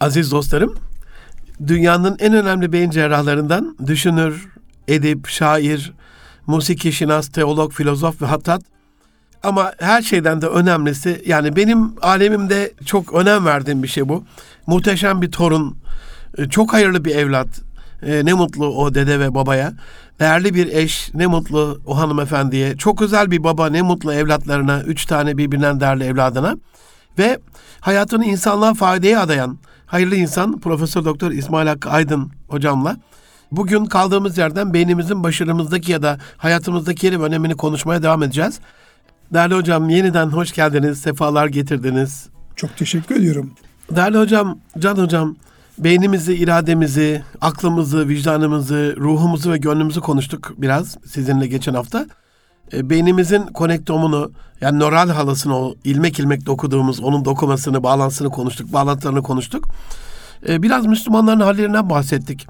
Aziz dostlarım, dünyanın en önemli beyin cerrahlarından düşünür, edip, şair, musikişinas, teolog, filozof ve hattat. Ama her şeyden de önemlisi, yani benim alemimde çok önem verdiğim bir şey bu. Muhteşem bir torun, çok hayırlı bir evlat. Ne mutlu o dede ve babaya. Değerli bir eş, ne mutlu o hanımefendiye. Çok özel bir baba, ne mutlu evlatlarına. 3 tane birbirinden değerli evladına. Ve hayatını insanlığa faydaya adayan hayırlı insan Profesör Doktor İsmail Hakkı Aydın hocamla bugün kaldığımız yerden beynimizin başarımızdaki ya da hayatımızdaki yeri ve önemini konuşmaya devam edeceğiz. Değerli hocam, yeniden hoş geldiniz, sefalar getirdiniz. Çok teşekkür ediyorum. Değerli hocam, Can hocam, beynimizi, irademizi, aklımızı, vicdanımızı, ruhumuzu ve gönlümüzü konuştuk biraz sizinle geçen hafta. Beynimizin konektomunu, yani nöral halısını, o ilmek ilmek dokuduğumuz onun dokumasını, bağlantısını konuştuk, bağlantılarını konuştuk. Biraz Müslümanların hallerinden bahsettik.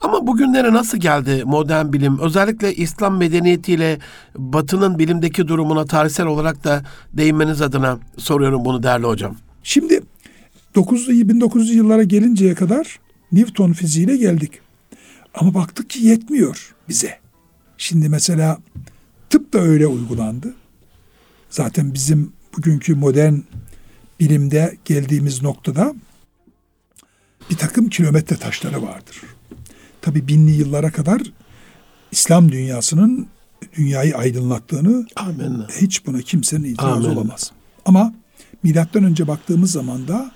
Ama bugünlere nasıl geldi modern bilim? Özellikle İslam medeniyetiyle Batı'nın bilimdeki durumuna tarihsel olarak da değinmeniz adına soruyorum bunu değerli hocam. Şimdi 1900'lü yıllara gelinceye kadar Newton fiziğiyle geldik. Ama baktık ki yetmiyor bize. Şimdi mesela tıp da öyle uygulandı. Zaten bizim bugünkü modern bilimde geldiğimiz noktada bir takım kilometre taşları vardır. Tabii binli yıllara kadar İslam dünyasının dünyayı aydınlattığını Amenna. Hiç buna kimsenin itirazı olamaz. Ama milattan önce baktığımız zaman da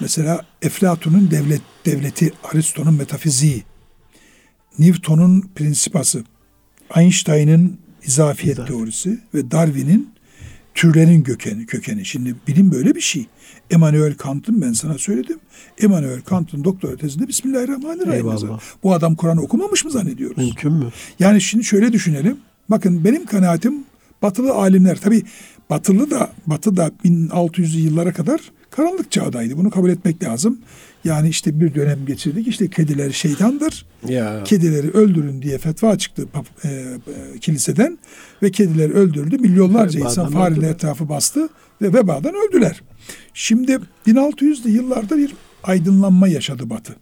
mesela Eflatun'un devleti, Aristo'nun metafiziği, Newton'un prensipası, Einstein'ın izafiyet teorisi ve Darwin'in türlerin kökeni. Şimdi bilim böyle bir şey. Emanuel Kant'ın, ben sana söyledim. Emanuel Kant'ın doktora tezinde Bismillahirrahmanirrahim. Bu adam Kur'an okumamış mı zannediyoruz? Mümkün mü? Yani şimdi şöyle düşünelim. Bakın benim kanaatim batılı alimler. Tabii batı da 1600'lü yıllara kadar karanlık çağdaydı. Bunu kabul etmek lazım. Yani işte bir dönem geçirdik. İşte kediler şeytandır. Ya. Kedileri öldürün diye fetva çıktı kiliseden ve kediler öldürüldü. Milyonlarca insan fareler etrafı bastı ve vebadan öldüler. Şimdi 1600'lü yıllarda bir aydınlanma yaşadı Batı.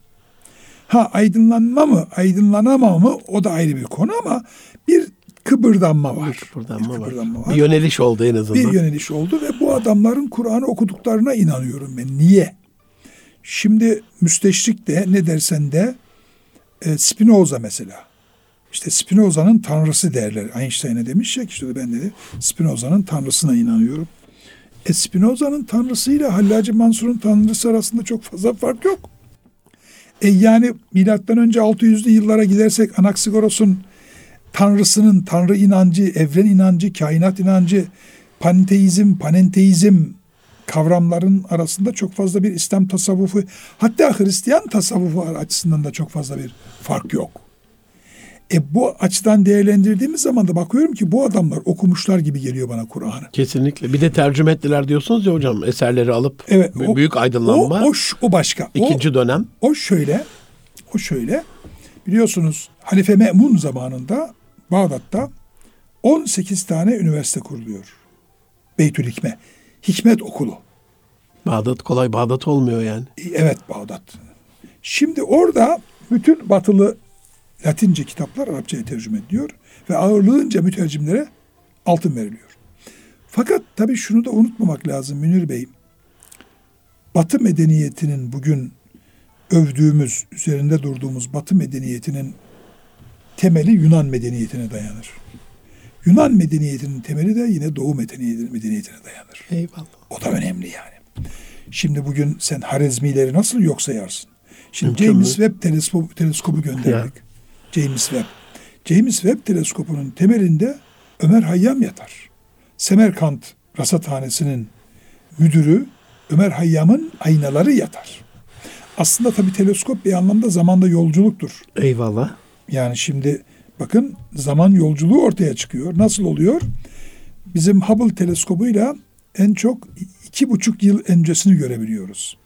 Ha, aydınlanma mı, aydınlanama mı o da ayrı bir konu ama bir kıpırdanma var. Bir kıpırdanma var. Bir yöneliş oldu en azından. Bir yöneliş oldu ve bu adamların Kur'an'ı okuduklarına inanıyorum ben. Niye? Şimdi müsteşrik de ne dersen de Spinoza mesela. İşte Spinoza'nın tanrısı derler. Einstein'a demiş ya ki işte ben de Spinoza'nın tanrısına inanıyorum. Spinoza'nın tanrısıyla Hallacı Mansur'un tanrısı arasında çok fazla fark yok. Yani milattan önce 600'lü yıllara gidersek Anaksigoros'un tanrısının tanrı inancı, evren inancı, kainat inancı, panteizm, panenteizm kavramların arasında çok fazla bir İslam tasavvufu, hatta Hristiyan tasavvufu açısından da çok fazla bir fark yok. Bu açıdan değerlendirdiğimiz zaman da bakıyorum ki bu adamlar okumuşlar gibi geliyor bana Kur'an'ı. Kesinlikle. Bir de tercüme ettiler diyorsunuz ya hocam, eserleri alıp. Evet, büyük aydınlanma. O başka. İkinci dönem. O şöyle. Biliyorsunuz Halife Memun zamanında Bağdat'ta 18 tane üniversite kuruluyor. Beytül Hikme. Hikmet okulu. Bağdat kolay Bağdat olmuyor yani. Evet, Bağdat. Şimdi orada bütün batılı Latince kitaplar Arapçaya tercüme ediliyor ve ağırlığınca mütercimlere altın veriliyor. Fakat tabii şunu da unutmamak lazım Münir Bey. Batı medeniyetinin bugün övdüğümüz, üzerinde durduğumuz Batı medeniyetinin temeli Yunan medeniyetine dayanır. Yunan medeniyetinin temeli de yine Doğu medeniyetine dayanır. Eyvallah. O da önemli yani. Şimdi bugün sen Harezmileri nasıl yok sayarsın? Şimdi mümkün James Webb teleskobu gönderdik. Ya. James Webb teleskopunun temelinde Ömer Hayyam yatar. Semerkant rasathanesinin müdürü Ömer Hayyam'ın aynaları yatar. Aslında tabii teleskop bir anlamda zamanda yolculuktur. Eyvallah. Yani şimdi bakın zaman yolculuğu ortaya çıkıyor. Nasıl oluyor? Bizim Hubble teleskobuyla en çok 2,5 yıl öncesini görebiliyoruz.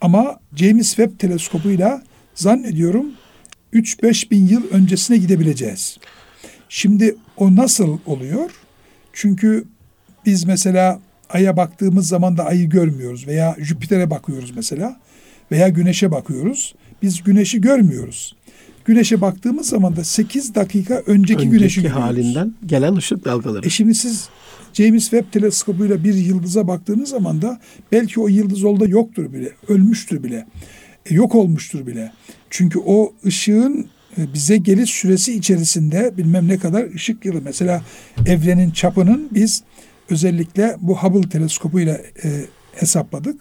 Ama James Webb teleskobuyla zannediyorum 3-5 bin yıl öncesine gidebileceğiz. Şimdi o nasıl oluyor? Çünkü biz mesela Ay'a baktığımız zaman da Ay'ı görmüyoruz veya Jüpiter'e bakıyoruz mesela. veya güneşe bakıyoruz. Biz güneşi görmüyoruz. Güneşe baktığımız zaman da 8 dakika önceki güneşi görüyoruz. Önceki halinden gelen ışık dalgaları. Şimdi siz James Webb teleskobuyla bir yıldıza baktığınız zaman da belki o yıldız orada yoktur bile, ölmüştür bile, yok olmuştur bile. Çünkü o ışığın bize geliş süresi içerisinde bilmem ne kadar ışık yılı. Mesela evrenin çapının biz özellikle bu Hubble teleskobuyla hesapladık.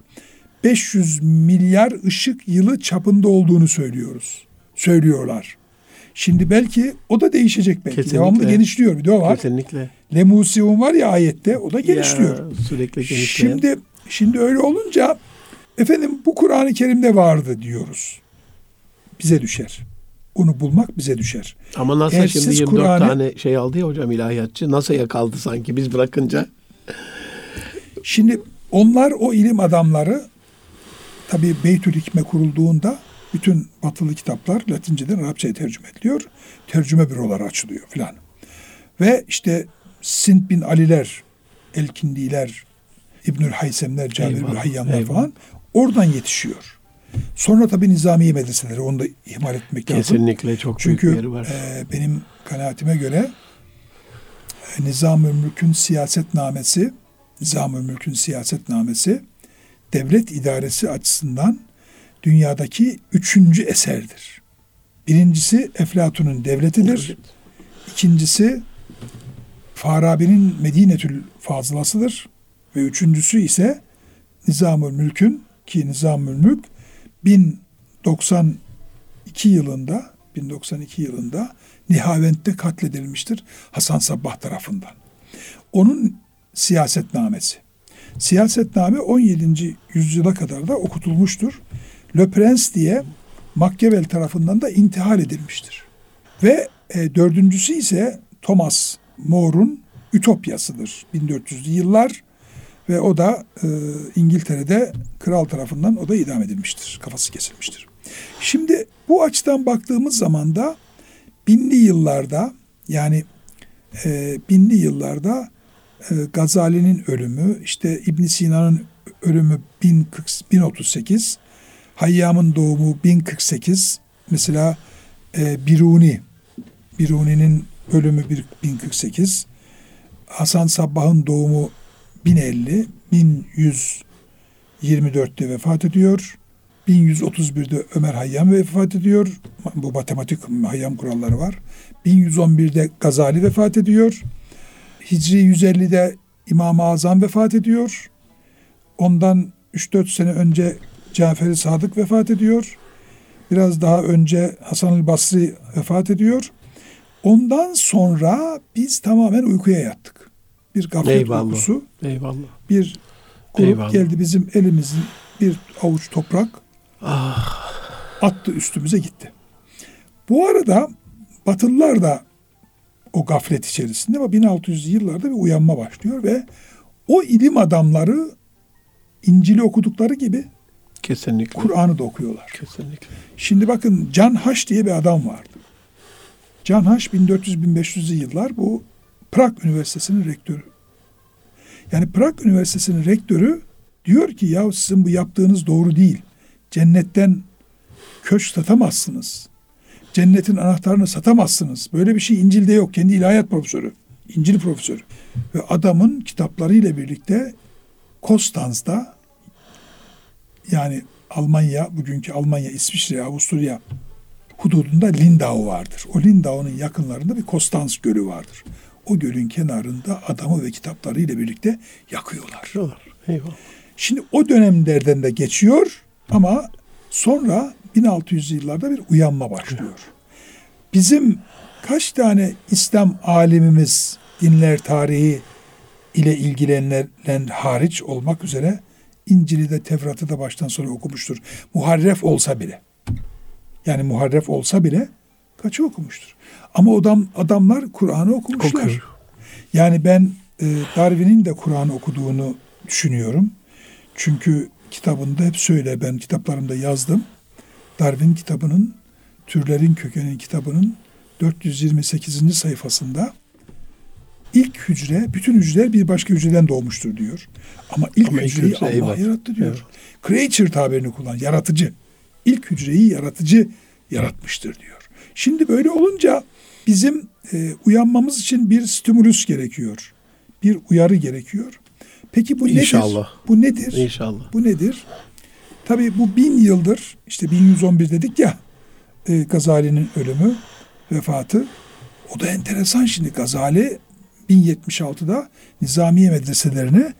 500 milyar ışık yılı çapında olduğunu söylüyorlar. Şimdi belki o da değişecek belki. Kesinlikle. Devamlı genişliyor bir de o var. Kesinlikle. Lemusium var ya ayette, o da genişliyor. Ya, sürekli genişliyor. Şimdi öyle olunca efendim bu Kur'an-ı Kerim'de vardı diyoruz. Bize düşer. Onu bulmak bize düşer. Ama nasıl eğer şimdi 24 tane şey aldı ya hocam ilahiyatçı. NASA'ya kaldı sanki biz bırakınca. Şimdi onlar o ilim adamları tabii Beytül Hikme kurulduğunda bütün batılı kitaplar Latinceden Arapçaya tercüme ediliyor. Tercüme büroları açılıyor filan. Ve işte Sint bin Aliler, Elkindiler, İbnül Haysemler, Cabir bin Hayyamlar falan oradan yetişiyor. Sonra tabii Nizami medreseleri, onu da ihmal etmek lazım. Kesinlikle çok büyük bir yeri var. Çünkü benim kanaatime göre Nizâmülmülk'ün siyasetnamesi devlet idaresi açısından dünyadaki 3. eserdir. Birincisi Eflatun'un devletidir. Evet. İkincisi Farabi'nin Medinetül Fazılasıdır. Ve üçüncüsü ise Nizâmülmülk'ün, ki Nizâmülmülk 1092 yılında Nihavent'te katledilmiştir Hasan Sabbah tarafından. Onun siyasetnamesi. Siyasetname 17. yüzyıla kadar da okutulmuştur. Le Prince diye Machiavelli tarafından da intihal edilmiştir. Ve dördüncüsü ise Thomas More'un Ütopyasıdır. 1400'lü yıllar ve o da İngiltere'de kral tarafından o da idam edilmiştir. Kafası kesilmiştir. Şimdi bu açıdan baktığımız zaman da binli yıllarda Gazali'nin ölümü, işte İbn-i Sina'nın ölümü 1038, Hayyam'ın doğumu 1048, mesela Biruni'nin ölümü 1048, Hasan Sabbah'ın doğumu 1050, 1124'te vefat ediyor. 1131'de Ömer Hayyam vefat ediyor. Bu matematik Hayyam kuralları var. 1111'de Gazali vefat ediyor. Hicri 150'de İmam-ı Azam vefat ediyor. Ondan 3-4 sene önce Cafer-i Sadık vefat ediyor. Biraz daha önce Hasan-ı Basri vefat ediyor. Ondan sonra biz tamamen uykuya yattık. Bir gaflet uykusu. Eyvallah. Bir grup geldi bizim elimizin bir avuç toprak attı üstümüze gitti. Bu arada Batılılar da o gaflet içerisinde ama 1600'lü yıllarda bir uyanma başlıyor ve o ilim adamları İncil'i okudukları gibi kesinlikle Kur'an'ı da okuyorlar. Kesinlikle. Şimdi bakın Jan Hus diye bir adam vardı. Jan Hus 1400-1500'lü yıllar bu Prag Üniversitesi'nin rektörü. Yani Prag Üniversitesi'nin rektörü diyor ki ya sizin bu yaptığınız doğru değil. Cennetten köşk satamazsınız. Cennetin anahtarını satamazsınız. Böyle bir şey İncil'de yok. Kendi ilahiyat profesörü. İncil profesörü. Ve adamın kitaplarıyla birlikte Konstanz'da, yani Almanya, bugünkü Almanya, İsviçre, Avusturya hududunda Lindau vardır. O Lindau'nun yakınlarında bir Konstanz gölü vardır. O gölün kenarında adamı ve kitaplarıyla birlikte yakıyorlar. Eyvallah. Şimdi o dönemlerden de geçiyor ama sonra 1600'lü yıllarda bir uyanma başlıyor. Bizim kaç tane İslam alimimiz, dinler tarihi ile ilgilenenler hariç olmak üzere İncil'i de Tevrat'ı da baştan sona okumuştur. Muharref olsa bile kaçı okumuştur. Ama adamlar Kur'an'ı okumuşlar. Okur. Yani ben Darwin'in de Kur'an'ı okuduğunu düşünüyorum. Çünkü kitabında hep söyle, ben kitaplarımda yazdım. Darwin kitabının, Türlerin Kökeni kitabının 428. sayfasında İlk hücre, bütün hücreler bir başka hücreden doğmuştur diyor. Ama ilk hücreyi Allah yarattı diyor. Evet. Creature tabirini kullan, yaratıcı. İlk hücreyi yaratıcı yaratmıştır diyor. Şimdi böyle olunca bizim uyanmamız için bir stimulus gerekiyor. Bir uyarı gerekiyor. Peki bu İnşallah. Nedir? Bu nedir? İnşallah. Bu nedir? Tabii bu 1000 yıldır, işte 1111 dedik ya, Gazali'nin ölümü, vefatı. O da enteresan şimdi. Gazali 1076'da Nizamiye medreselerine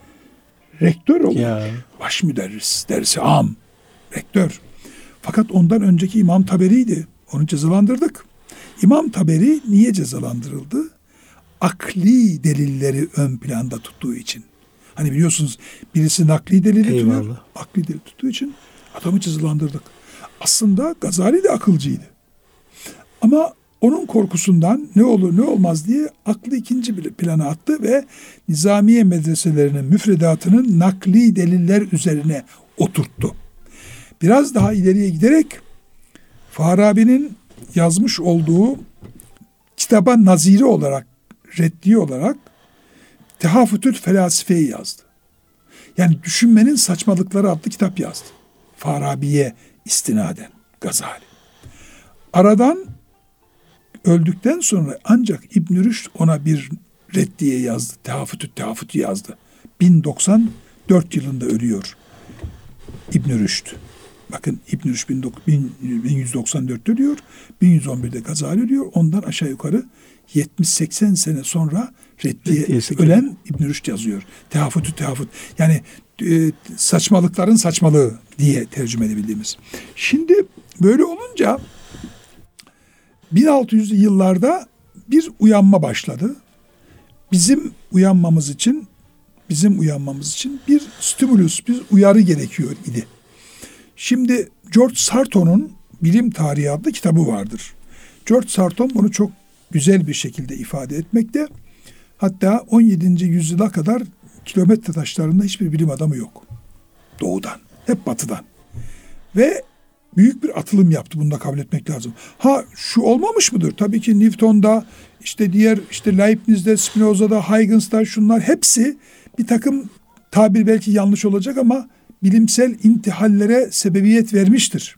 rektör olmuş. Ya. Baş müderris, dersi am, rektör. Fakat ondan önceki İmam Taberi'ydi. Onu cezalandırdık. İmam Taberi niye cezalandırıldı? Akli delilleri ön planda tuttuğu için. Hani biliyorsunuz birisi nakli delili tutuyor, akli delili tuttuğu için adamı cezalandırdık. Aslında Gazali de akılcıydı. Ama onun korkusundan ne olur ne olmaz diye aklı ikinci bir plana attı ve Nizamiye medreselerinin müfredatının nakli deliller üzerine oturttu. Biraz daha ileriye giderek Farabi'nin yazmış olduğu kitaba naziri olarak, reddi olarak Tehafütül Felasife'yi yazdı. Yani Düşünmenin Saçmalıkları adlı kitap yazdı. Farabi'ye istinaden Gazali. Aradan öldükten sonra ancak İbn-i Rüşt ona bir reddiye yazdı. Tehafütü yazdı. 1094 yılında ölüyor İbn-i Rüşt. Bakın İbn-i Rüşt 1194'te ölüyor. 1111'de Gazali ölüyor. Ondan aşağı yukarı 70-80 sene sonra reddiye ölen İbn-i Rüşt yazıyor. Tehafütü. Yani saçmalıkların saçmalığı diye tercüme edebildiğimiz. Şimdi böyle olunca 1600'lü yıllarda bir uyanma başladı. Bizim uyanmamız için bir stimulus, bir uyarı gerekiyor idi. Şimdi George Sarton'un Bilim Tarihi adlı kitabı vardır. George Sarton bunu çok güzel bir şekilde ifade etmekte. Hatta 17. yüzyıla kadar kilometre taşlarında hiçbir bilim adamı yok. Doğudan, hep batıdan. Ve büyük bir atılım yaptı. Bunu da kabul etmek lazım. Ha şu olmamış mıdır? Tabii ki Newton'da, işte diğer işte Leibniz'de, Spinoza'da, Huyggens'da şunlar hepsi bir takım, tabir belki yanlış olacak ama bilimsel intihallere sebebiyet vermiştir.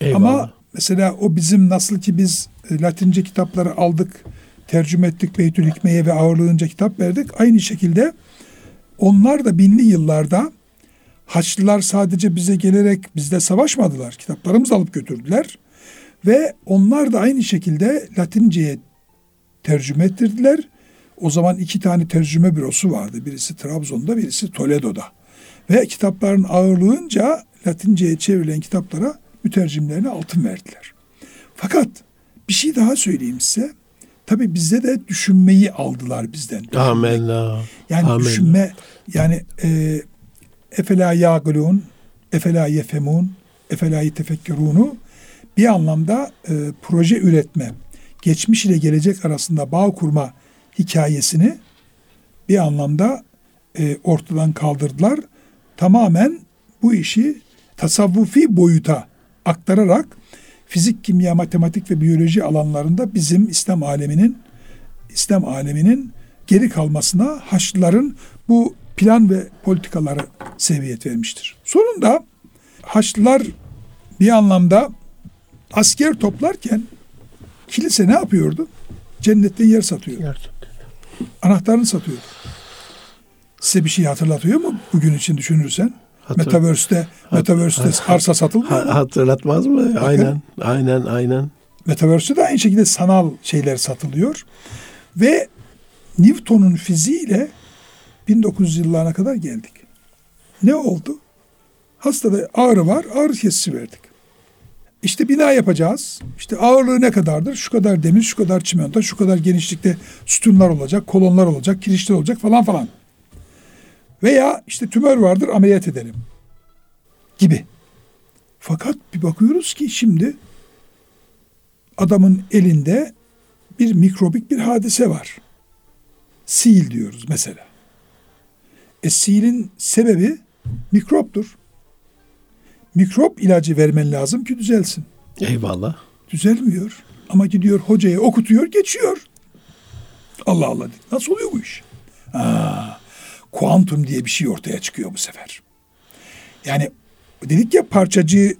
Eyvallah. Ama mesela o bizim, nasıl ki biz Latince kitapları aldık, tercüme ettik Beytül Hikme'ye ve ağırlığınca kitap verdik. Aynı şekilde onlar da 1000'li yıllarda Haçlılar sadece bize gelerek bizle savaşmadılar. Kitaplarımızı alıp götürdüler. Ve onlar da aynı şekilde Latince'ye tercüme ettirdiler. O zaman 2 tercüme bürosu vardı. Birisi Trabzon'da, birisi Toledo'da. Ve kitapların ağırlığınca Latince'ye çevrilen kitaplara mütercimlerine altın verdiler. Fakat bir şey daha söyleyeyim size. Tabii bizde de düşünmeyi aldılar bizden. Amenna. Yani Amenna. Düşünme, yani Efela yâgılûn, efela yefemûn, efela yetefekkerûn'u bir anlamda proje üretme, geçmiş ile gelecek arasında bağ kurma hikayesini bir anlamda ortadan kaldırdılar. Tamamen bu işi tasavvufi boyuta aktararak fizik, kimya, matematik ve biyoloji alanlarında bizim İslam aleminin geri kalmasına Haçlıların bu plan ve politikalara sebebiyet vermiştir. Sonunda Haçlılar bir anlamda asker toplarken kilise ne yapıyordu? Cennetten yer satıyordu. Anahtarını satıyordu. Size bir şey hatırlatıyor mu bugün için düşünürsen? Metaverse'te arsa satıldı. Hatırlatmaz mı? Bakın, aynen. Metaverse'te de aynı şekilde sanal şeyler satılıyor. Ve Newton'un fiziğiyle 1900 yıllarına kadar geldik. Ne oldu? Hastada ağrı var, ağrı kesici verdik. İşte bina yapacağız. İşte ağırlığı ne kadardır? Şu kadar demir, şu kadar çimento, şu kadar genişlikte sütunlar olacak, kolonlar olacak, kirişler olacak falan. Veya işte tümör vardır, ameliyat edelim gibi. Fakat bir bakıyoruz ki şimdi adamın elinde bir mikrobik bir hadise var. Sil diyoruz mesela. Silin sebebi mikroptur. Mikrop ilacı vermen lazım ki düzelsin. Eyvallah. Düzelmiyor. Ama gidiyor hocaya okutuyor, geçiyor. Allah Allah dedik. Nasıl oluyor bu iş? Kuantum diye bir şey ortaya çıkıyor bu sefer. Yani dedik ya, parçacığı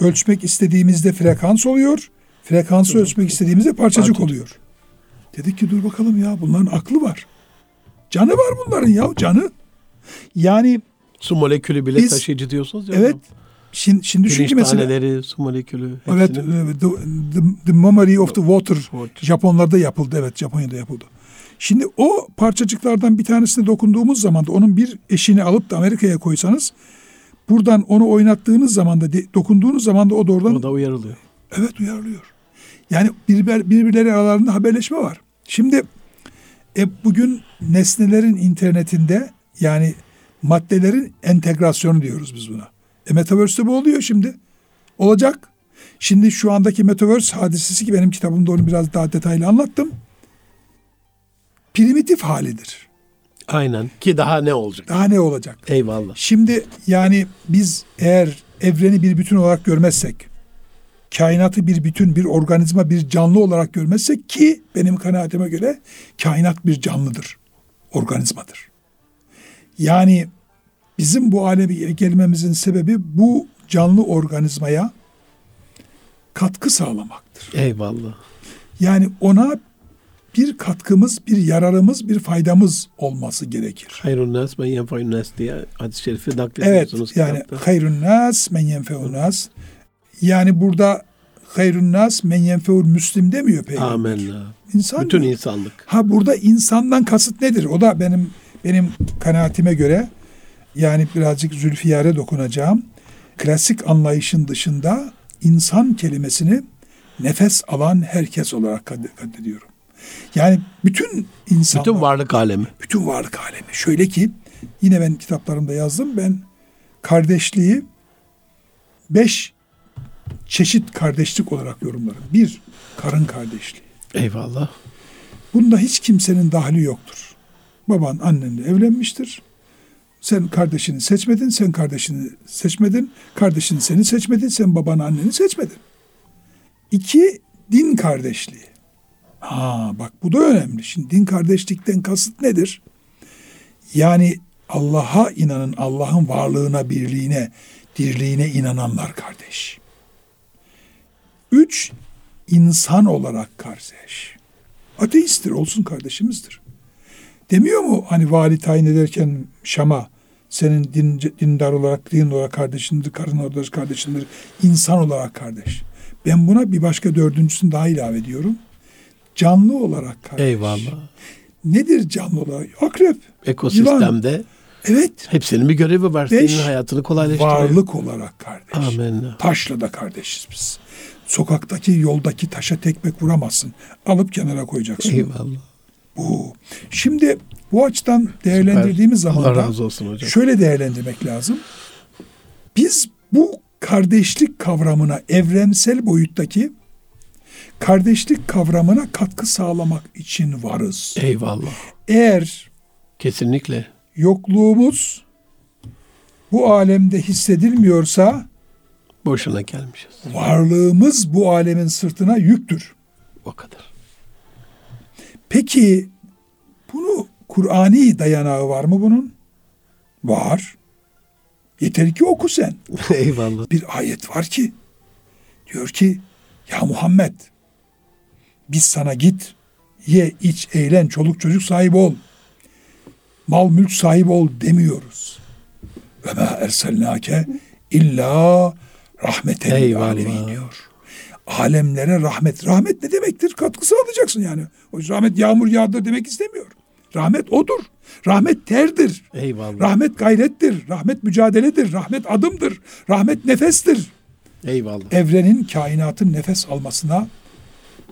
ölçmek istediğimizde frekans oluyor. Frekansı ölçmek istediğimizde parçacık oluyor. Dedik ki dur bakalım ya, bunların aklı var. Canı var bunların ya, canı. Yani su molekülü bile biz, taşıyıcı diyorsunuz ya. Evet. Şimdi düşünce mesela. Güneş taneleri, su molekülü. Evet. The memory of the water. Japonlarda yapıldı. Evet, Japonya'da yapıldı. Şimdi o parçacıklardan bir tanesine dokunduğumuz zaman da onun bir eşini alıp da Amerika'ya koysanız, buradan onu oynattığınız zaman da, dokunduğunuz zaman da o doğrudan... O da uyarılıyor. Evet, uyarılıyor. Yani birbirleri aralarında haberleşme var. Şimdi bugün nesnelerin internetinde, yani maddelerin entegrasyonu diyoruz biz buna. Metaverse'de bu oluyor şimdi. Olacak. Şimdi şu andaki Metaverse hadisesi, ki benim kitabımda onu biraz daha detaylı anlattım, primitif halidir. Aynen. Ki daha ne olacak? Daha ne olacak? Eyvallah. Şimdi yani biz eğer evreni bir bütün olarak görmezsek, kainatı bir bütün, bir organizma, bir canlı olarak görmezsek, ki benim kanaatime göre kainat bir canlıdır, organizmadır. Yani bizim bu aleme gelmemizin sebebi bu canlı organizmaya katkı sağlamaktır. Eyvallah. Yani ona bir katkımız, bir yararımız, bir faydamız olması gerekir. Hayrun nas men yenfe'un nas diye hadis-i şerifi naklediyorsunuz. Evet, yani hayrun nas men yenfe'un nas. Yani burada hayrun nas men yenfe'ul müslim demiyor peygamber. Amenna. İnsan, bütün diyor. İnsanlık. Ha, burada insandan kasıt nedir? O da benim kanaatime göre, yani birazcık Zülfiyar'a dokunacağım. Klasik anlayışın dışında insan kelimesini nefes alan herkes olarak kaddediyorum. Yani bütün insanlar. Bütün varlık alemi. Bütün varlık alemi. Şöyle ki, yine ben kitaplarımda yazdım. Ben kardeşliği 5 çeşit kardeşlik olarak yorumlarım. 1, karın kardeşliği. Eyvallah. Bunda hiç kimsenin dahli yoktur. Baban annenle evlenmiştir. Sen kardeşini seçmedin, sen kardeşini seçmedin, kardeşin seni seçmedin, sen babanı anneni seçmedin. 2, din kardeşliği. Ha bak, bu da önemli. Şimdi din kardeşlikten kasıt nedir? Yani Allah'a inanan, Allah'ın varlığına, birliğine, dirliğine inananlar kardeş. 3, insan olarak kardeş. Ateisttir, olsun, kardeşimizdir. Demiyor mu hani vali tayin ederken Şam'a, senin dindar olarak, din olarak kardeşindir, karın olarak kardeşindir, insan olarak kardeş. Ben buna bir başka 4.'sünü daha ilave ediyorum. Canlı olarak kardeş. Eyvallah. Nedir canlı olarak? Akrep. Ekosistemde. Yılan. Evet. Hepsinin bir görevi var. 5, senin hayatını kolaylaştırıyor. Varlık olarak kardeş. Amenna. Taşla da kardeşiz biz. Sokaktaki, yoldaki taşa tekmek vuramazsın. Alıp kenara koyacaksın. Eyvallah. Şimdi bu açıdan değerlendirdiğimiz zaman da şöyle değerlendirmek lazım. Biz bu kardeşlik kavramına, evrensel boyuttaki kardeşlik kavramına katkı sağlamak için varız. Eyvallah. Eğer kesinlikle yokluğumuz bu alemde hissedilmiyorsa boşuna gelmişiz. Varlığımız bu alemin sırtına yüktür. O kadar. Peki bunu, Kur'ani dayanağı var mı bunun? Var. Yeter ki oku sen. Eyvallah. Bir ayet var ki diyor ki, ya Muhammed, biz sana git, ye, iç, eğlen, çoluk çocuk sahibi ol, mal mülk sahibi ol demiyoruz. Ve ma erselnake illa rahmeten lil alemin diyor. Alemlere rahmet. Rahmet ne demektir? Katkı sağlayacaksın yani. O rahmet yağmur yağdır demek istemiyor. Rahmet odur. Rahmet terdir. Eyvallah. Rahmet gayrettir. Rahmet mücadeledir. Rahmet adımdır. Rahmet nefestir. Eyvallah. Evrenin, kainatın nefes almasına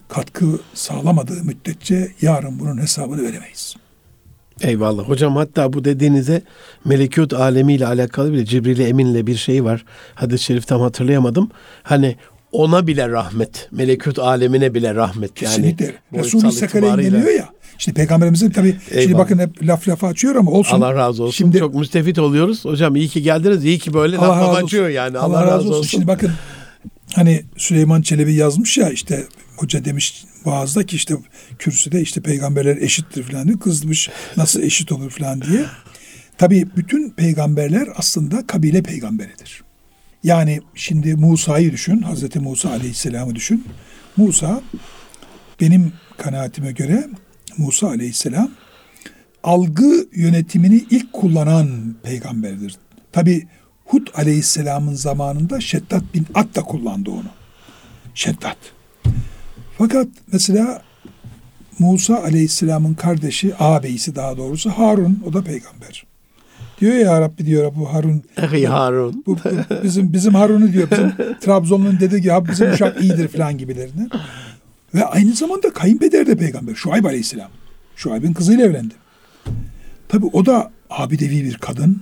katkı sağlamadığı müddetçe yarın bunun hesabını veremeyiz. Eyvallah. Hocam, hatta bu dediğinize melekut alemiyle alakalı bile Cibril-i Emin'le bir şey var. Hadis-i şerif tam hatırlayamadım. Hani ona bile rahmet, melekut alemine bile rahmet. Kesinlikle. Yani Resul-i Sekaleyn deniyor ya. Şimdi peygamberimizin tabii, şimdi bakın hep lafa açıyor ama olsun. Allah razı olsun. Şimdi, çok müstefit oluyoruz. Hocam iyi ki geldiniz, iyi ki böyle lafa açıyor yani. Allah razı olsun. Şimdi bakın hani Süleyman Çelebi yazmış ya, işte Hoca demiş vaazda ki işte kürsüde işte peygamberler eşittir falan diye kızmış. Nasıl eşit olur falan diye. Tabii bütün peygamberler aslında kabile peygamberidir. Yani şimdi Musa'yı düşün. Hazreti Musa Aleyhisselam'ı düşün. Musa benim kanaatime göre Musa Aleyhisselam algı yönetimini ilk kullanan peygamberdir. Tabii Hud Aleyhisselam'ın zamanında Şeddat bin At da kullandı onu. Şeddat. Fakat mesela Musa Aleyhisselam'ın kardeşi, ağabeyisi daha doğrusu Harun, o da peygamber. Diyor ya Rabbi, diyor bu Harun. Harun. Bu bizim Harun'u diyor. Bizim Trabzonlu'nun dedi ki ya bizim uşak iyidir falan gibilerine. Ve aynı zamanda kayınpeder de peygamber. Şuayb Aleyhisselam. Şuayb'in kızıyla evlendi. Tabii o da abidevi bir kadın.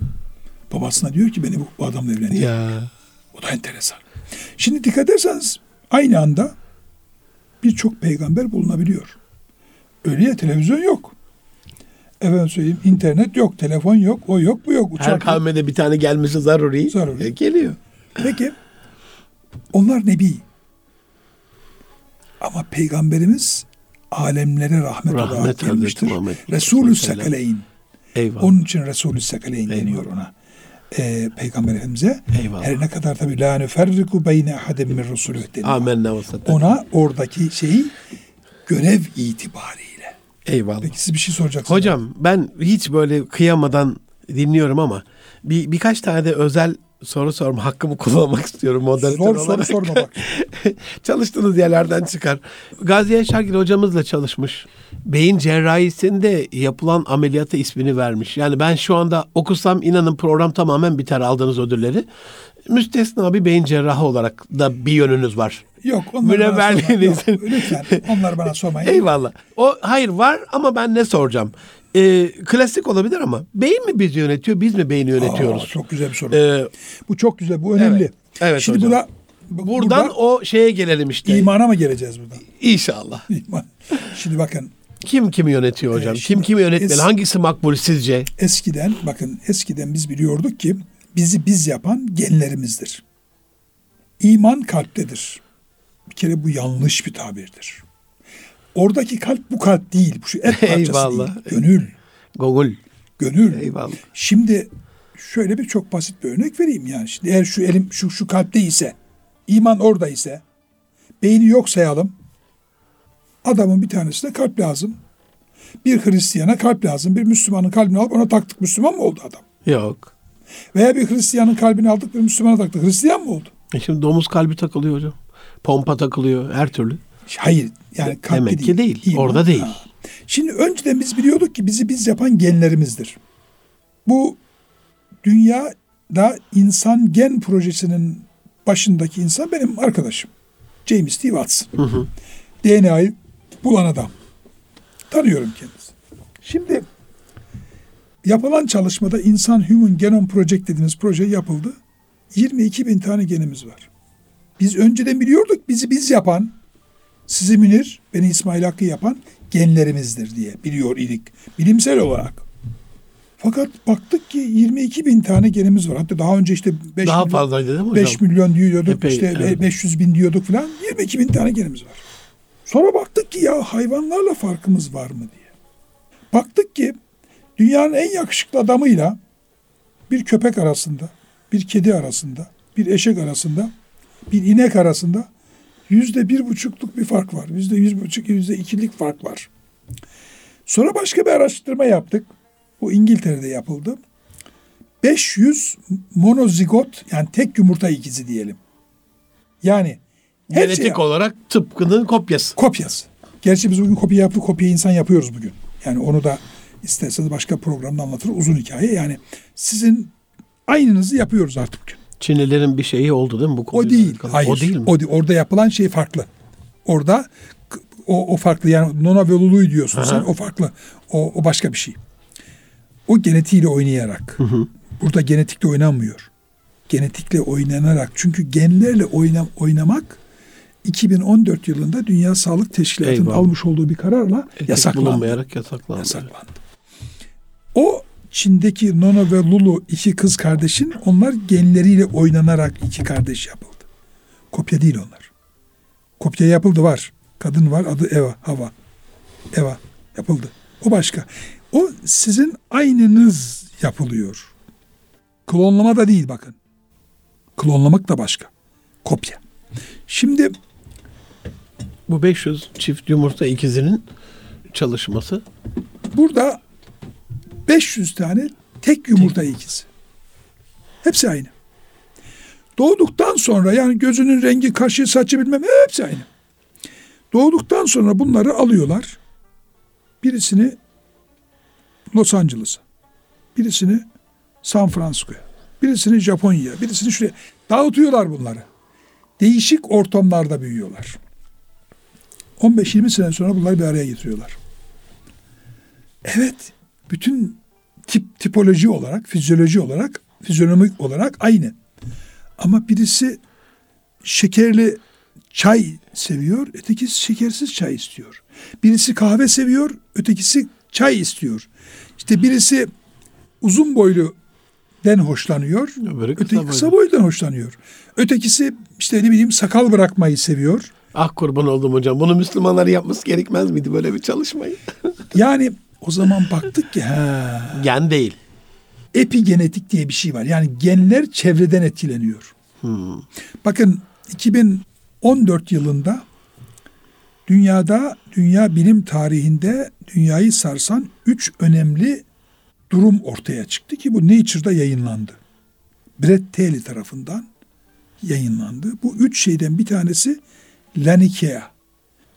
Babasına diyor ki beni bu adamla evlenecek. O da enteresan. Şimdi dikkat ederseniz aynı anda birçok peygamber bulunabiliyor. Öyle ya, televizyon yok. Efendim söyleyeyim, internet yok, telefon yok, o yok, bu yok. Uçak her kavmede bir tane gelmesi zaruri. Geliyor. Peki onlar nebi. Ama peygamberimiz alemlere rahmet olarak gelmiştir. Resulü Sekaleyn. Eyvallah. Onun için Resulü Sekaleyn deniyor ona. Peygamber Efendimiz'e. Eyvallah. Her ne kadar tabii la nüferriku beyne ahadin min rusulih deniyor. Amenna ve saddem. Ona oradaki şeyi görev itibariyle. Eyvallah. Peki siz bir şey soracaksınız. Hocam ben hiç böyle kıyamadan dinliyorum ama birkaç tane de özel soru sorma hakkımı kullanmak istiyorum moderatör olarak. Zor soru sorma bak. Çalıştığınız yerlerden çıkar. Gazi Eşargil hocamızla çalışmış. Beyin cerrahisinde yapılan ameliyata ismini vermiş. Yani ben şu anda okusam inanın program tamamen biter aldığınız ödülleri. Müstesna bir beyin cerrahı olarak da bir yönünüz var. Yok, onları bana sormayın. Lütfen onları bana sormayın. Eyvallah. Hayır var ama ben ne soracağım? Klasik olabilir ama beyin mi bizi yönetiyor, biz mi beyni yönetiyoruz? Çok güzel bir soru. Bu çok güzel, bu önemli. Evet şimdi hocam. Buradan o şeye gelelim işte. İmana mı geleceğiz buradan? İnşallah. İman. Şimdi bakın. Kim kimi yönetiyor hocam? Kim kimi yönetmeli? Hangisi makbul sizce? Eskiden biz biliyorduk ki bizi biz yapan genlerimizdir. İman kalptedir. Bir kere bu yanlış bir tabirdir. Oradaki kalp bu kalp değil. Bu şu et parçası değil. Gönül. Gönül. Eyvallah. Şimdi şöyle bir çok basit bir örnek vereyim yani. Şimdi eğer şu elim şu kalpte ise, iman orada ise, beyni yok sayalım. Adamın bir tanesine kalp lazım. Bir Hristiyana kalp lazım. Bir Müslümanın kalbini alıp ona taktık. Müslüman mı oldu adam? Yok. Veya bir Hristiyanın kalbini aldık bir Müslümana taktık. Hristiyan mı oldu? Şimdi domuz kalbi takılıyor hocam. Pompa takılıyor her türlü. Hayır. Yani kalp değil. Ki değil. İman. Orada değil. Şimdi önceden biz biliyorduk ki bizi biz yapan genlerimizdir. Bu dünyada insan gen projesinin başındaki insan benim arkadaşım. James T. Watson. DNA'yı bulan adam. Tanıyorum kendisini. Şimdi yapılan çalışmada insan Human Genome Project dediğimiz proje yapıldı. 22 bin tane genimiz var. Biz önceden biliyorduk bizi biz yapan, sizi Münir, beni İsmail Hakkı yapan genlerimizdir diye biliyor idik bilimsel olarak. Fakat baktık ki 22 bin tane genimiz var. Hatta daha önce işte 5 milyon diyorduk, epey, işte 500 bin diyorduk falan. 22 bin tane genimiz var. Sonra baktık ki ya hayvanlarla farkımız var mı diye. Baktık ki dünyanın en yakışıklı adamıyla bir köpek arasında, bir kedi arasında, bir eşek arasında, bir inek arasında %1,5'luk bir fark var. %1,5, %2'lik fark var. Sonra başka bir araştırma yaptık. Bu İngiltere'de yapıldı. 500 monozigot, yani tek yumurta ikizi diyelim. Yani genetik olarak tıpkının kopyası. Gerçi biz bugün kopya insan yapıyoruz bugün. Yani onu da isterseniz başka programda anlatırım. Uzun hikaye. Yani sizin aynınızı yapıyoruz artık bugün. Çinlilerin bir şeyi oldu değil mi bu konuda? O değil. Hayır. O değil mi? Orada yapılan şey farklı. Orada o farklı. Yani nona veluluy diyorsun sen. O farklı. O başka bir şey. O genetiğiyle oynayarak. Burada genetikle oynanmıyor. Genetikle oynanarak. Çünkü genlerle oynamak 2014 yılında Dünya Sağlık Teşkilatı'nın almış olduğu bir kararla yasaklandı. O Çin'deki Nono ve Lulu iki kız kardeşin, onlar genleriyle oynanarak iki kardeş yapıldı. Kopya değil onlar. Kopya yapıldı var. kadın var, adı Eva, Hava. Eva yapıldı. O başka. O sizin aynınız yapılıyor. Klonlama da değil bakın. Klonlamak da başka. Kopya. Şimdi bu 500 çift yumurta ikizinin çalışması. Burada 500 tane tek yumurta ikizi. Hepsi aynı. Doğduktan sonra yani gözünün rengi, kaşı, saçı bilmem hepsi aynı. Doğduktan sonra bunları alıyorlar. Birisini Los Angeles'a, birisini San Francisco'ya, birisini Japonya'ya, birisini şuraya. Dağıtıyorlar bunları. Değişik ortamlarda büyüyorlar. 15-20 sene sonra bunları bir araya getiriyorlar. Evet, bütün tipoloji olarak, fizyoloji olarak, fizyonomik olarak aynı. Ama birisi şekerli çay seviyor, ötekisi şekersiz çay istiyor. Birisi kahve seviyor, ötekisi çay istiyor. İşte birisi uzun boyludan hoşlanıyor, öteki kısa boyludan hoşlanıyor. Ötekisi işte ne bileyim sakal bırakmayı seviyor. Ah kurban oldum hocam, bunu Müslümanlar yapması gerekmez miydi böyle bir çalışmayı? Yani o zaman baktık ki gen değil. Epigenetik diye bir şey var. Yani genler çevreden etkileniyor. Bakın 2014 yılında dünyada, dünya bilim tarihinde dünyayı sarsan 3 önemli durum ortaya çıktı ki bu Nature'da yayınlandı. Brett Taylor tarafından yayınlandı. Bu 3 şeyden bir tanesi Lâniâkea.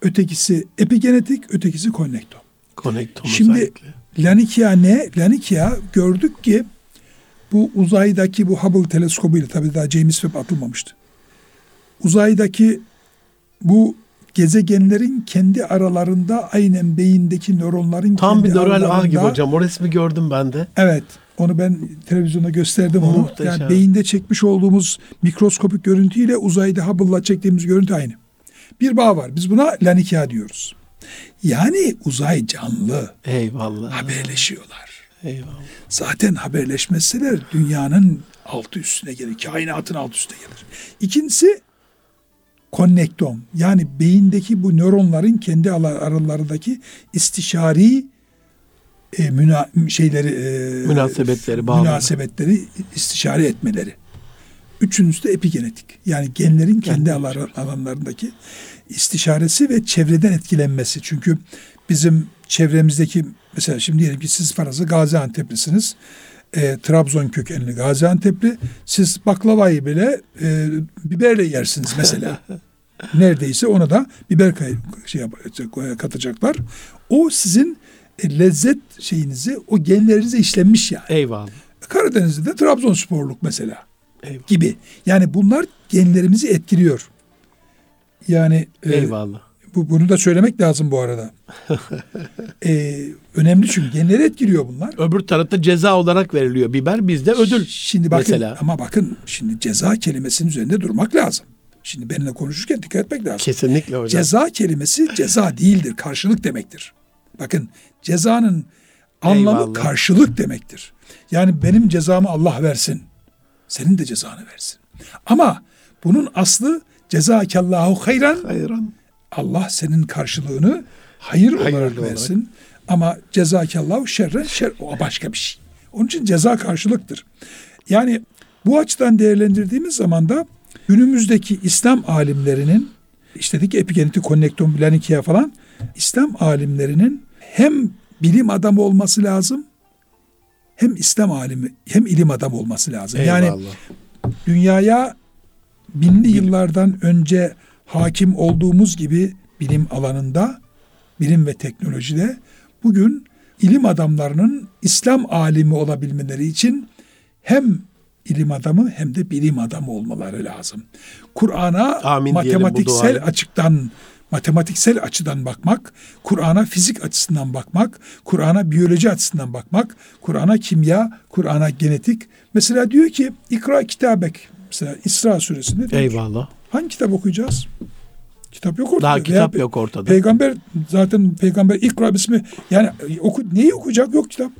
Ötekisi epigenetik, ötekisi konnektom. Konnektom özellikle. Lâniâkea ne? Lâniâkea gördük ki bu uzaydaki bu Hubble teleskobuyla, tabii daha James Webb atılmamıştı. Uzaydaki bu gezegenlerin kendi aralarında aynen beyindeki nöronların tam kendi aralarında. Tam bir nöral ağ gibi hocam. O resmi gördüm ben de. Evet. Onu ben televizyonda gösterdim. Muhteşem. Yani beyinde çekmiş olduğumuz mikroskopik görüntüyle uzayda Hubble'la çektiğimiz görüntü aynı. Bir bağ var. Biz buna Lâniâkea diyoruz. Yani uzay canlı. Eyvallah. Haberleşiyorlar. Eyvallah. Zaten haberleşmeseler dünyanın altı üstüne gelir. Kainatın altı üstüne gelir. İkincisi konnektom. Yani beyindeki bu nöronların kendi aralarındaki istişari münasebetleri istişare etmeleri. Üçüncüsü de epigenetik. Yani genlerin kendi alanlarındaki istişaresi ve çevreden etkilenmesi. Çünkü bizim çevremizdeki mesela şimdi diyelim ki siz farazı Gaziantep'lisiniz. Trabzon kökenli Gaziantep'li. Siz baklavayı bile biberle yersiniz mesela. Neredeyse ona da biber katacaklar. O sizin lezzet şeyinizi, o genlerinize işlenmiş yani. Eyvallah. Karadeniz'de de Trabzonsporluk mesela. Eyvallah. Gibi. Yani bunlar genlerimizi etkiliyor. Yani eyvallah. Bunu da söylemek lazım bu arada. Önemli çünkü genleri etkiliyor bunlar. Öbür tarafta ceza olarak veriliyor biber, bizde ödül. Şimdi bakın mesela. Ama bakın şimdi ceza kelimesinin üzerinde durmak lazım. Şimdi benimle konuşurken dikkat etmek lazım. Kesinlikle hocam. Ceza kelimesi ceza değildir. Karşılık demektir. Bakın cezanın anlamı eyvallah. Karşılık demektir. Yani benim cezamı Allah versin. Senin de cezanı versin. Ama bunun aslı cezâkellâhu hayran. Allah senin karşılığını hayır olarak versin. Olarak. Ama cezâkellâhu şerren. O başka bir şey. Onun için ceza karşılıktır. Yani bu açıdan değerlendirdiğimiz zaman da günümüzdeki İslam alimlerinin işte dedik epigenetik, konnektom, Lâniâkea falan, İslam alimlerinin hem bilim adamı olması lazım, hem İslam alimi, hem ilim adamı olması lazım. Eyvallah. Yani dünyaya binli yıllardan önce hakim olduğumuz gibi bilim alanında, bilim ve teknolojide bugün ilim adamlarının İslam alimi olabilmeleri için hem ilim adamı hem de bilim adamı olmaları lazım. Kur'an'a matematiksel açıdan bakmak, Kur'an'a fizik açısından bakmak, Kur'an'a biyoloji açısından bakmak, Kur'an'a kimya, Kur'an'a genetik. Mesela diyor ki ikra kitabek. Mesela İsra suresinde. Eyvallah. Hangi kitap okuyacağız? Kitap yok ortada. Daha kitap yok ortada. Peygamber ikra ismi yani neyi okuyacak, yok kitap.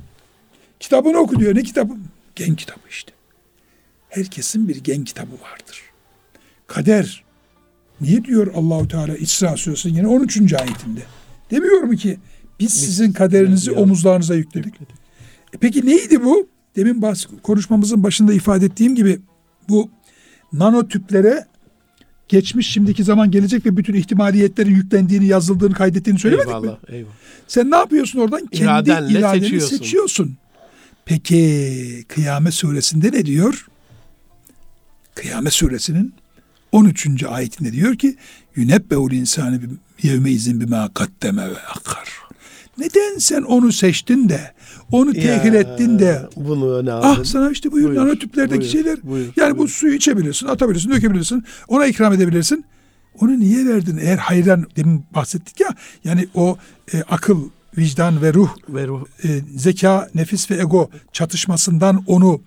Kitabını oku diyor. Ne kitabı? Gen kitabı işte. Herkesin bir gen kitabı vardır. Kader Niye diyor Allahu Teala İsra Suresi yine 13. ayetinde? Demiyor mu ki biz sizin kaderinizi omuzlarınıza yükledik. Peki neydi bu? Demin konuşmamızın başında ifade ettiğim gibi bu nanotüplere geçmiş, şimdiki zaman, gelecek ve bütün ihtimaliyetlerin yüklendiğini, yazıldığını, kaydettiğini söylemedik mi? Eyvallah. Sen ne yapıyorsun oradan? Kendi iradeni seçiyorsun. Peki Kıyamet Suresi'nde ne diyor? Kıyamet Suresi'nin 13. ayetinde diyor ki yünebbeul insani yevme izin bima kaddeme ve akar. Neden sen onu seçtin de onu tehir ettin de bunu ne aldın? Ah sana işte buyur nanotüplerdeki şeyler. Buyur. Bu suyu içebilirsin, atabilirsin, dökebilirsin. Ona ikram edebilirsin. Onu niye verdin? Eğer hayran, demin bahsettik ya. Yani o akıl, vicdan ve ruh. Zeka, nefis ve ego çatışmasından onu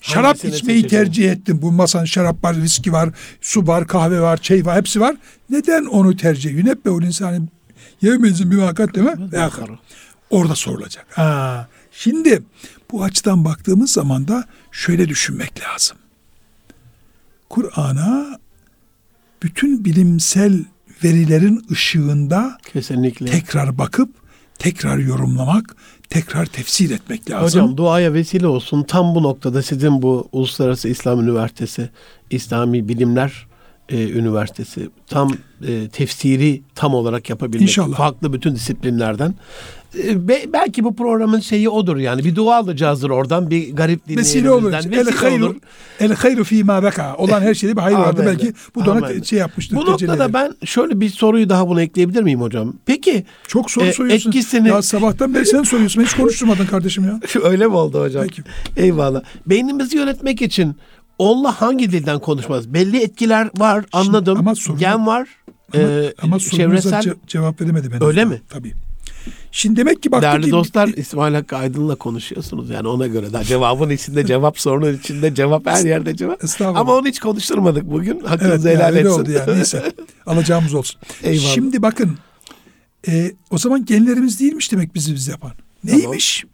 şarap içmeyi tercih ettim. Bu masanın şarap var, viski var, su var, kahve var, çay var, hepsi var. Neden onu tercih? Yünebbeul insani yevmezin bir vakat deme ve akar. Orada sorulacak. Şimdi bu açıdan baktığımız zaman da şöyle düşünmek lazım. Kur'an'a bütün bilimsel verilerin ışığında kesinlikle tekrar bakıp, tekrar yorumlamak, tekrar tefsir etmek lazım. Hocam duaya vesile olsun. Tam bu noktada sizin bu Uluslararası İslam Üniversitesi, İslami Bilimler Üniversitesi tam tefsiri tam olarak yapabilmek. İnşallah. Farklı bütün disiplinlerden. Belki bu programın şeyi odur yani. Bir dua alacağızdır oradan. Bir garip dinleyicilerimizden. Vesile olur. El hayru fîmâ beka. Olan her şeyde bir hayır vardı. Belki bu dona şey yapmıştır. Bu noktada ben şöyle bir soruyu daha buna ekleyebilir miyim hocam? Peki. Çok soru soruyorsun. Ya sabahtan beri sen soruyorsun. Hiç konuşturmadın kardeşim ya. Öyle mi oldu hocam? Peki. Eyvallah. Beynimizi yönetmek için Allah hangi dilden konuşmaz? Belli etkiler var. Şimdi, anladım. Ama gen var. Ama sorunuza cevap veremedi ben. Öyle mi? Tabii. Şimdi demek ki baktık. Değerli dostlar, İsmail Hakkı Aydın'la konuşuyorsunuz. Yani ona göre daha cevabın içinde cevap, sorunun içinde cevap, her yerde cevap. Ama onu hiç konuşturmadık bugün. Hakkınızı helal etsin. Yani. Neyse. Alacağımız olsun. Eyvallah. Şimdi bakın. O zaman genlerimiz değilmiş demek bizi biz yapan. Neymiş? Tamam.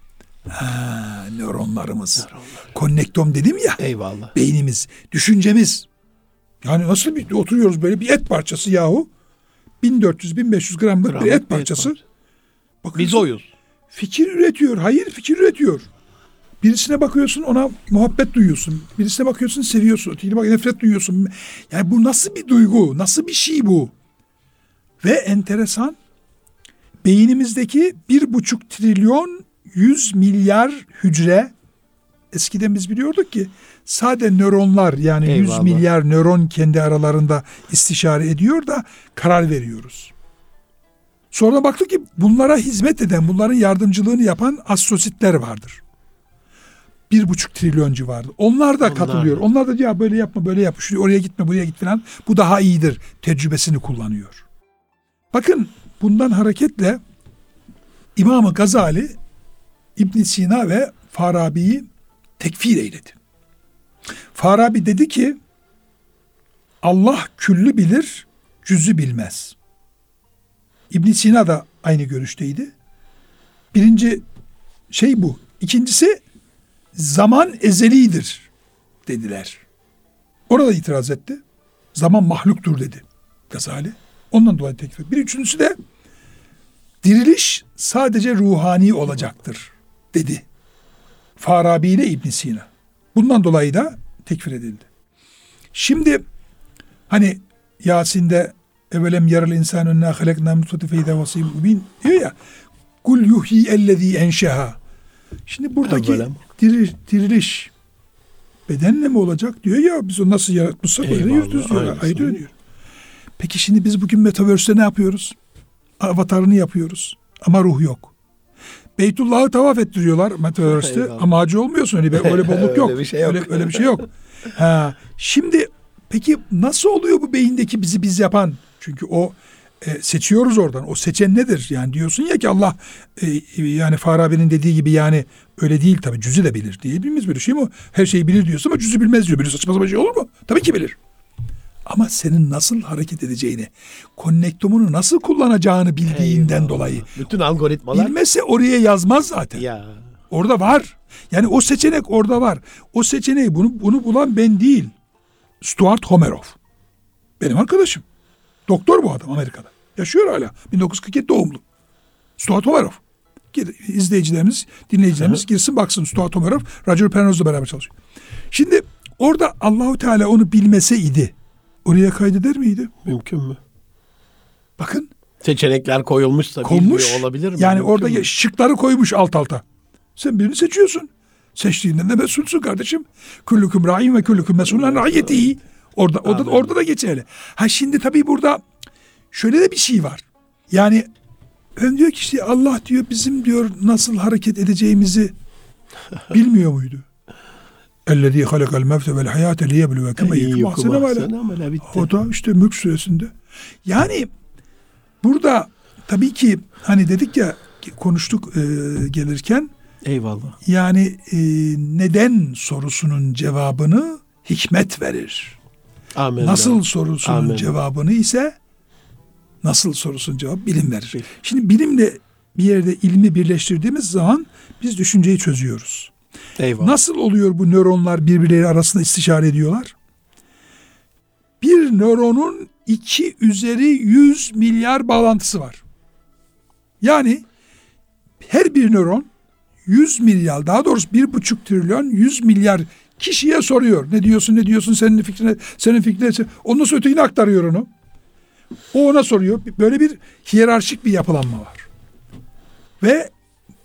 Nöronlarımız. Konnektom dedim ya. Eyvallah. Beynimiz, düşüncemiz. Yani nasıl bir oturuyoruz böyle bir et parçası yahu. 1400-1500 gramlık bir et parçası. Bakıyorsun, biz oyuz. Fikir üretiyor. Hayır, fikir üretiyor. Birisine bakıyorsun, ona muhabbet duyuyorsun. Birisine bakıyorsun, seviyorsun. Ötekine bak, nefret duyuyorsun. Yani bu nasıl bir duygu? Nasıl bir şey bu? Ve enteresan, beynimizdeki 1,5 trilyon 100 milyar hücre, eskiden biz biliyorduk ki sadece nöronlar, yani 100 milyar nöron kendi aralarında istişare ediyor da karar veriyoruz. Sonra baktık ki bunlara hizmet eden, bunların yardımcılığını yapan astrositler vardır. 1,5 trilyon civarı. Onlar da katılıyor. Onlar da ya böyle yapma, böyle yap, şuraya oraya gitme, buraya git falan. Bu daha iyidir tecrübesini kullanıyor. Bakın bundan hareketle İmam-ı Gazali İbn-i Sina ve Farabi'yi tekfir eyledi. Farabi dedi ki Allah küllü bilir, cüzü bilmez. İbn-i Sina da aynı görüşteydi. Birinci şey bu. İkincisi zaman ezelidir dediler. Orada itiraz etti. Zaman mahluktur dedi Gazali. Ondan dolayı tekfir. Bir üçüncüsü de diriliş sadece ruhani olacaktır dedi Farabi ile İbn Sina. Bundan dolayı da tekfir edildi. Şimdi hani Yasin'de evvelem yarıl insanun na halakna min nutfetin fe vasiyun mubin diyor ya. Kul yuhi ellezî enşeha. Şimdi buradaki diriliş bedenle mi olacak diyor ya, biz onu nasıl yaratmışsak öyle yüzdüz diyorlar. Ayrı diyor. Peki şimdi biz bugün Metaverse'de ne yapıyoruz? Avatarını yapıyoruz ama ruh yok. Beytullah'ı tavaf ettiriyorlar Metaverse'te ama hacı olmuyorsun. Öyle bolluk yok. öyle bir şey yok. Şimdi peki nasıl oluyor bu beyindeki bizi biz yapan? Çünkü o seçiyoruz oradan. O seçen nedir? Yani diyorsun ya ki Allah yani Farabi'nin dediği gibi, yani öyle değil tabii. Cüzü de bilir diye bilmez böyle şey mi? Her şeyi bilir diyorsun ama cüzü bilmez diyor. Böyle saçma sapan şey olur mu? Tabii ki bilir. Ama senin nasıl hareket edeceğini, konnektomunu nasıl kullanacağını bildiğinden dolayı. Bütün algoritmalar. Bilmese oraya yazmaz zaten. Ya. Orada var. Yani o seçenek orada var. O seçeneği bunu bulan ben değil. Stuart Hameroff. Benim arkadaşım. Doktor bu adam Amerika'da. Yaşıyor hala. 1947 doğumlu. Stuart Hameroff. İzleyicilerimiz, dinleyicilerimiz girsin baksın. Stuart Hameroff, Roger Penrose'la beraber çalışıyor. Şimdi orada Allahu Teala onu bilmeseydi oraya kaydeder miydi? Mümkün mü? Bakın. Seçenekler koyulmuşsa bilmiyor olabilir mi? Yani orada şıkları koymuş alt alta. Sen birini seçiyorsun. Seçtiğinden de mesulsun kardeşim. Küllüküm râin ve küllüküm mesulun râiyetihi. Orada da geçerli. Ha şimdi tabii burada şöyle de bir şey var. Yani ben diyor ki işte Allah diyor bizim diyor nasıl hareket edeceğimizi bilmiyor muydu? Ellezî halakal mevte vel hayâte liyebluvekum eyyüküm ahsene amele. O da işte Mülk suresinde. Yani burada tabii ki hani dedik ya konuştuk gelirken. Eyvallah. Yani neden sorusunun cevabını hikmet verir. Amin. Nasıl sorusunun Amin. Cevabını ise nasıl sorusunun cevabı bilim verir. Bilim. Şimdi bilimle bir yerde ilmi birleştirdiğimiz zaman biz düşünceyi çözüyoruz. Eyvallah. Nasıl oluyor bu nöronlar birbirleri arasında istişare ediyorlar? Bir nöronun 2/100 milyar bağlantısı var. Yani her bir nöron 100 milyar daha doğrusu 1,5 trilyon 100 milyar kişiye soruyor. Ne diyorsun senin fikrin. Ondan sonra ötekine aktarıyor onu. O ona soruyor. Böyle bir hiyerarşik bir yapılanma var. Ve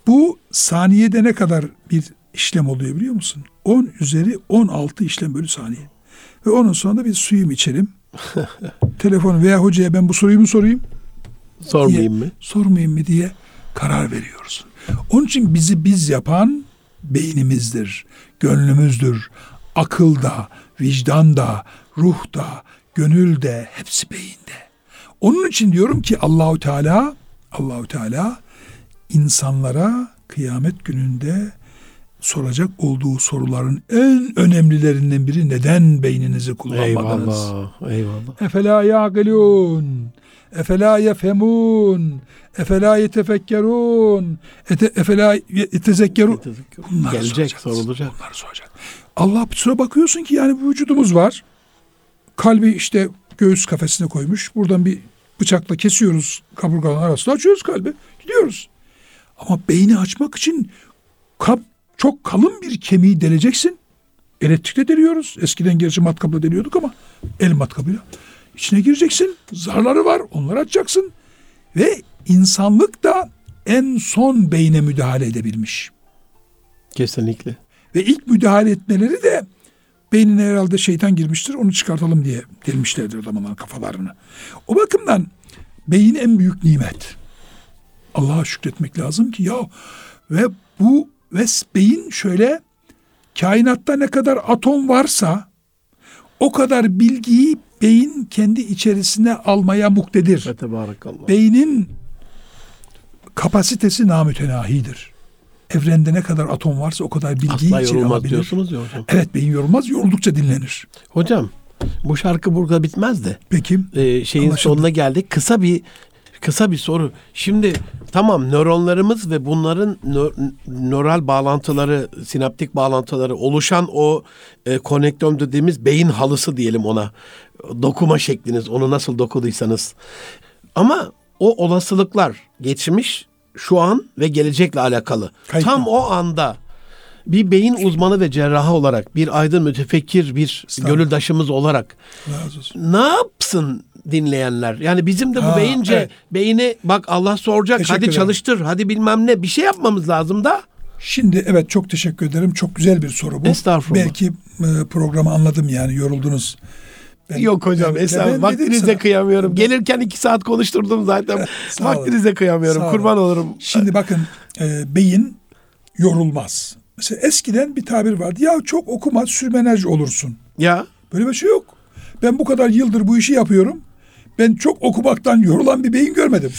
bu saniyede ne kadar bir işlem oluyor biliyor musun? 10^16 işlem bölü saniye. Ve onun sonunda bir suyum içelim. Telefon veya hocaya ben bu soruyu mu sorayım? Sormayayım mı diye karar veriyoruz. Onun için bizi biz yapan beynimizdir, gönlümüzdür. Akıl da, vicdan da, ruh da, gönül de, hepsi beyinde. Onun için diyorum ki Allahu Teala insanlara kıyamet gününde soracak olduğu soruların en önemlilerinden biri neden beyninizi kullanmadınız? Eyvallah. Efela ya'gilun. Efela yefemun. Efela yetefekkerun. Efela yetezekkerun. Bunlar sorulacak. Allah bir süre bakıyorsun ki yani bu vücudumuz var. Kalbi işte göğüs kafesine koymuş. Buradan bir bıçakla kesiyoruz kaburgaların arasını, açıyoruz kalbi. Gidiyoruz. Ama beyni açmak için çok kalın bir kemiği deleceksin. Elektrikle deliyoruz. Eskiden gerçi matkapla deliyorduk ama el matkabıyla. İçine gireceksin. Zarları var. Onları açacaksın. Ve insanlık da en son beyne müdahale edebilmiş. Kesinlikle. Ve ilk müdahale etmeleri de beynine herhalde şeytan girmiştir. Onu çıkartalım diye delmişlerdir adamların kafalarını. O bakımdan beyin en büyük nimet. Allah'a şükretmek lazım ki ya ve beyin şöyle kainatta ne kadar atom varsa o kadar bilgiyi beyin kendi içerisine almaya muktedir. Beynin kapasitesi namütenahidir. Evrende ne kadar atom varsa o kadar bilgiyi içeri alabilir. Asla yorulmaz diyorsunuz ya hocam. Evet, beyin yorulmaz, yoruldukça dinlenir. Hocam bu şarkı burada bitmez de. Peki. Sonuna geldik. Kısa bir soru. Şimdi tamam, nöronlarımız ve bunların nöral bağlantıları, sinaptik bağlantıları oluşan o konektom dediğimiz beyin halısı diyelim ona. Dokuma şekliniz, onu nasıl dokuduysanız. Ama o olasılıklar geçmiş, şu an ve gelecekle alakalı. Tam o anda bir beyin uzmanı ve cerrahı olarak, bir aydın mütefekkir, bir gönüldaşımız olarak ne yapsın dinleyenler? Yani bizim de bu beyni bak Allah soracak, teşekkür hadi ederim. Çalıştır, hadi bilmem ne, bir şey yapmamız lazım da. Şimdi evet, çok teşekkür ederim. Çok güzel bir soru bu. Estağfurullah. Belki programı anladım yani, yoruldunuz. Yok hocam, estağfurullah. Vaktinize kıyamıyorum. Ben, gelirken 2 saat konuşturdum zaten. Vaktinize kıyamıyorum. Kurban olurum. Şimdi bakın beyin yorulmaz. Mesela eskiden bir tabir vardı. Ya çok okuma, sürmenaj olursun. Ya. Böyle bir şey yok. Ben bu kadar yıldır bu işi yapıyorum. Ben çok okumaktan yorulan bir beyin görmedim.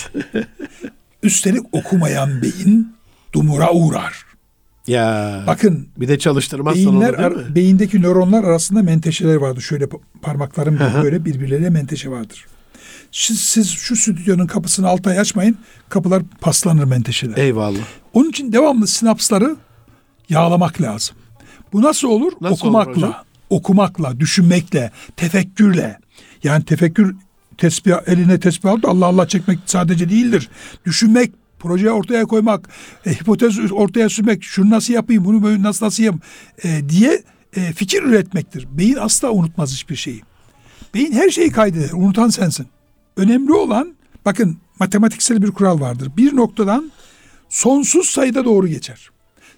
Üstelik okumayan beyin dumura uğrar. Ya. Bakın. Bir de çalıştırmazsan olur değil mi? Beyindeki nöronlar arasında menteşeler vardır. Şöyle parmakların böyle birbirleriyle menteşe vardır. Siz şu stüdyonun kapısını altı ay açmayın. Kapılar paslanır menteşeler. Eyvallah. Onun için devamlı sinapsları yağlamak lazım. Bu nasıl olur? Okumakla, düşünmekle, tefekkürle. Yani tefekkür tesbih, eline tesbih alıp Allah Allah çekmek sadece değildir. Düşünmek, projeyi ortaya koymak, hipotez ortaya sürmek, şunu nasıl yapayım, bunu nasıl yapayım diye fikir üretmektir. Beyin asla unutmaz hiçbir şeyi. Beyin her şeyi kaydeder, unutan sensin. Önemli olan, bakın matematiksel bir kural vardır. Bir noktadan sonsuz sayıda doğru geçer.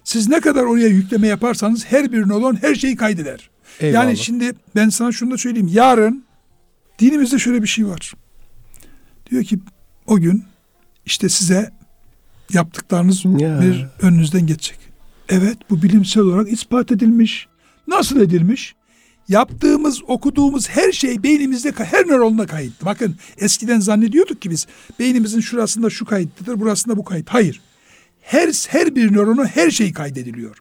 Siz ne kadar oraya yükleme yaparsanız her birine olan her şeyi kaydeder. Eyvallah. Yani şimdi ben sana şunu da söyleyeyim. Yarın dinimizde şöyle bir şey var. Diyor ki o gün işte size yaptıklarınız bir önünüzden geçecek. Evet, bu bilimsel olarak ispat edilmiş. Nasıl edilmiş? Yaptığımız, okuduğumuz her şey beynimizde, her nöronla kayıtlı. Bakın eskiden zannediyorduk ki biz beynimizin şurasında şu kayıtlıdır, burasında bu kayıt. Hayır. Her bir nöronu her şey kaydediliyor.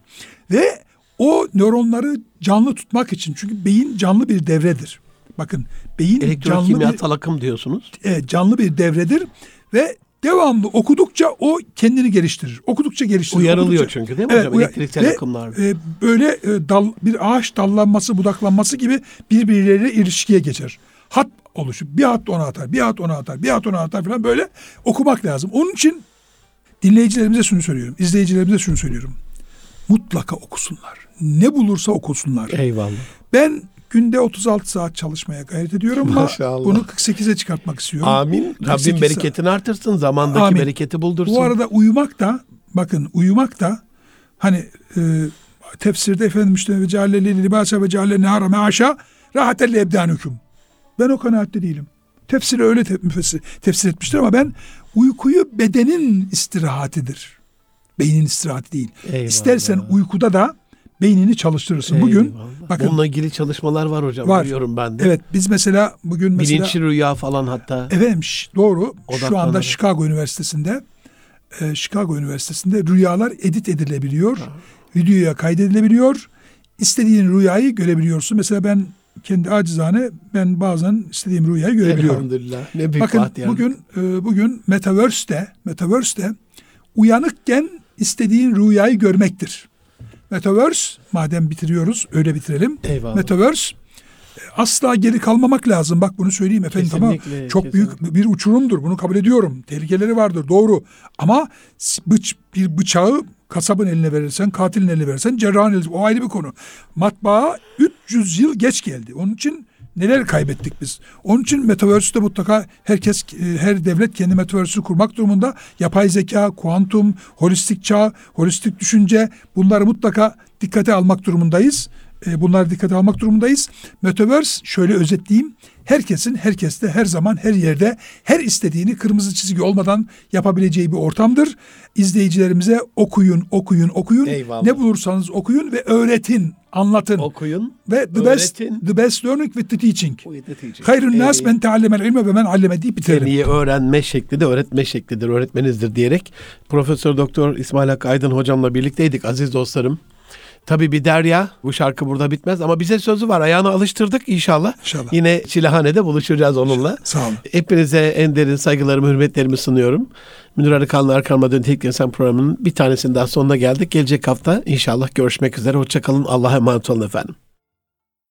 Ve o nöronları canlı tutmak için, çünkü beyin canlı bir devredir. Bakın beyin elektrokimyasal akım diyorsunuz. Canlı bir devredir ve devamlı okudukça o kendini geliştirir. Okudukça geliştirir. Uyarılıyor okudukça. Çünkü değil mi hocam? Elektriksel akımlar. Böyle bir ağaç dallanması, budaklanması gibi birbirleriyle ilişkiye geçer. Hat oluşur. Bir hat ona atar, bir hat ona atar, bir hat ona atar falan, böyle okumak lazım. Onun için dinleyicilerimize şunu söylüyorum, izleyicilerimize şunu söylüyorum. Mutlaka okusunlar. Ne bulursa okusunlar. Eyvallah. Ben günde 36 saat çalışmaya gayret ediyorum ama bunu 48'e çıkartmak istiyorum. Amin. Rabbim bereketini artırsın, zamandaki amin. Bereketi buldursun. Bu arada uyumak da, bakın uyumak da hani tefsirde efendim işte ve cealleli libasa ve cealleli nehara meaşa rahatelle ebdan hüküm. Ben o kanaatte değilim. Tefsiri öyle tefsir etmiştir ama ben uykuyu bedenin istirahatidir. Beynin istirahati değil. Eyvallah. İstersen uykuda da beynini çalıştırırsın. Eyvallah. Bugün bakın, bununla ilgili çalışmalar var hocam. Var. Biliyorum ben de. Evet, biz mesela bugün bilinçli rüya falan hatta. Evet, doğru. Şu anda Chicago Üniversitesi'nde rüyalar edit edilebiliyor. Ha. Videoya kaydedilebiliyor. İstediğin rüyayı görebiliyorsun. Mesela ben kendi acizane bazen istediğim rüyayı görebiliyorum. Elhamdülillah. Ne büyük bakın yani. Bugün Metaverse'de uyanıkken istediğin rüyayı görmektir. Metaverse, madem bitiriyoruz öyle bitirelim. Eyvallah. Metaverse asla geri kalmamak lazım. Bak bunu söyleyeyim efendim, kesinlikle, tamam. Çok büyük bir uçurumdur. Bunu kabul ediyorum. Tehlikeleri vardır, doğru. Ama bir bıçağı kasabın eline verirsen, katilin eline verirsen, cerrahın eline, o ayrı bir konu. Matbaa 300 yıl geç geldi. Onun için neler kaybettik biz? Onun için Metaverse'de mutlaka herkes, her devlet kendi Metaverse'ü kurmak durumunda. Yapay zeka, kuantum, holistik çağ, holistik düşünce, bunları mutlaka dikkate almak durumundayız. Metaverse, şöyle özetleyeyim. Herkesin, herkeste, her zaman, her yerde, her istediğini kırmızı çizgi olmadan yapabileceği bir ortamdır. İzleyicilerimize okuyun. Eyvallah. Ne bulursanız okuyun ve öğretin, anlatın. Okuyun, ve the öğretin. The best learning with the teaching. Hayrun nas men teallemel ilme ve men alleme deyip bitirelim. Seniye öğrenme şekli de öğretme şeklidir, öğretmenizdir diyerek Profesör Doktor İsmail Hakkı Aydın hocamla birlikteydik aziz dostlarım. Tabii bir derya. Bu şarkı burada bitmez ama bize sözü var. Ayağına alıştırdık inşallah. Yine Çilehane'de buluşacağız onunla. Sağ olun. Hepinize en derin saygılarımı, hürmetlerimi sunuyorum. Münir Arıkan'la Arkamda Dön Tek İnsan programının bir tanesinin daha sonuna geldik. Gelecek hafta inşallah görüşmek üzere. Hoşçakalın. Allah'a emanet olun efendim.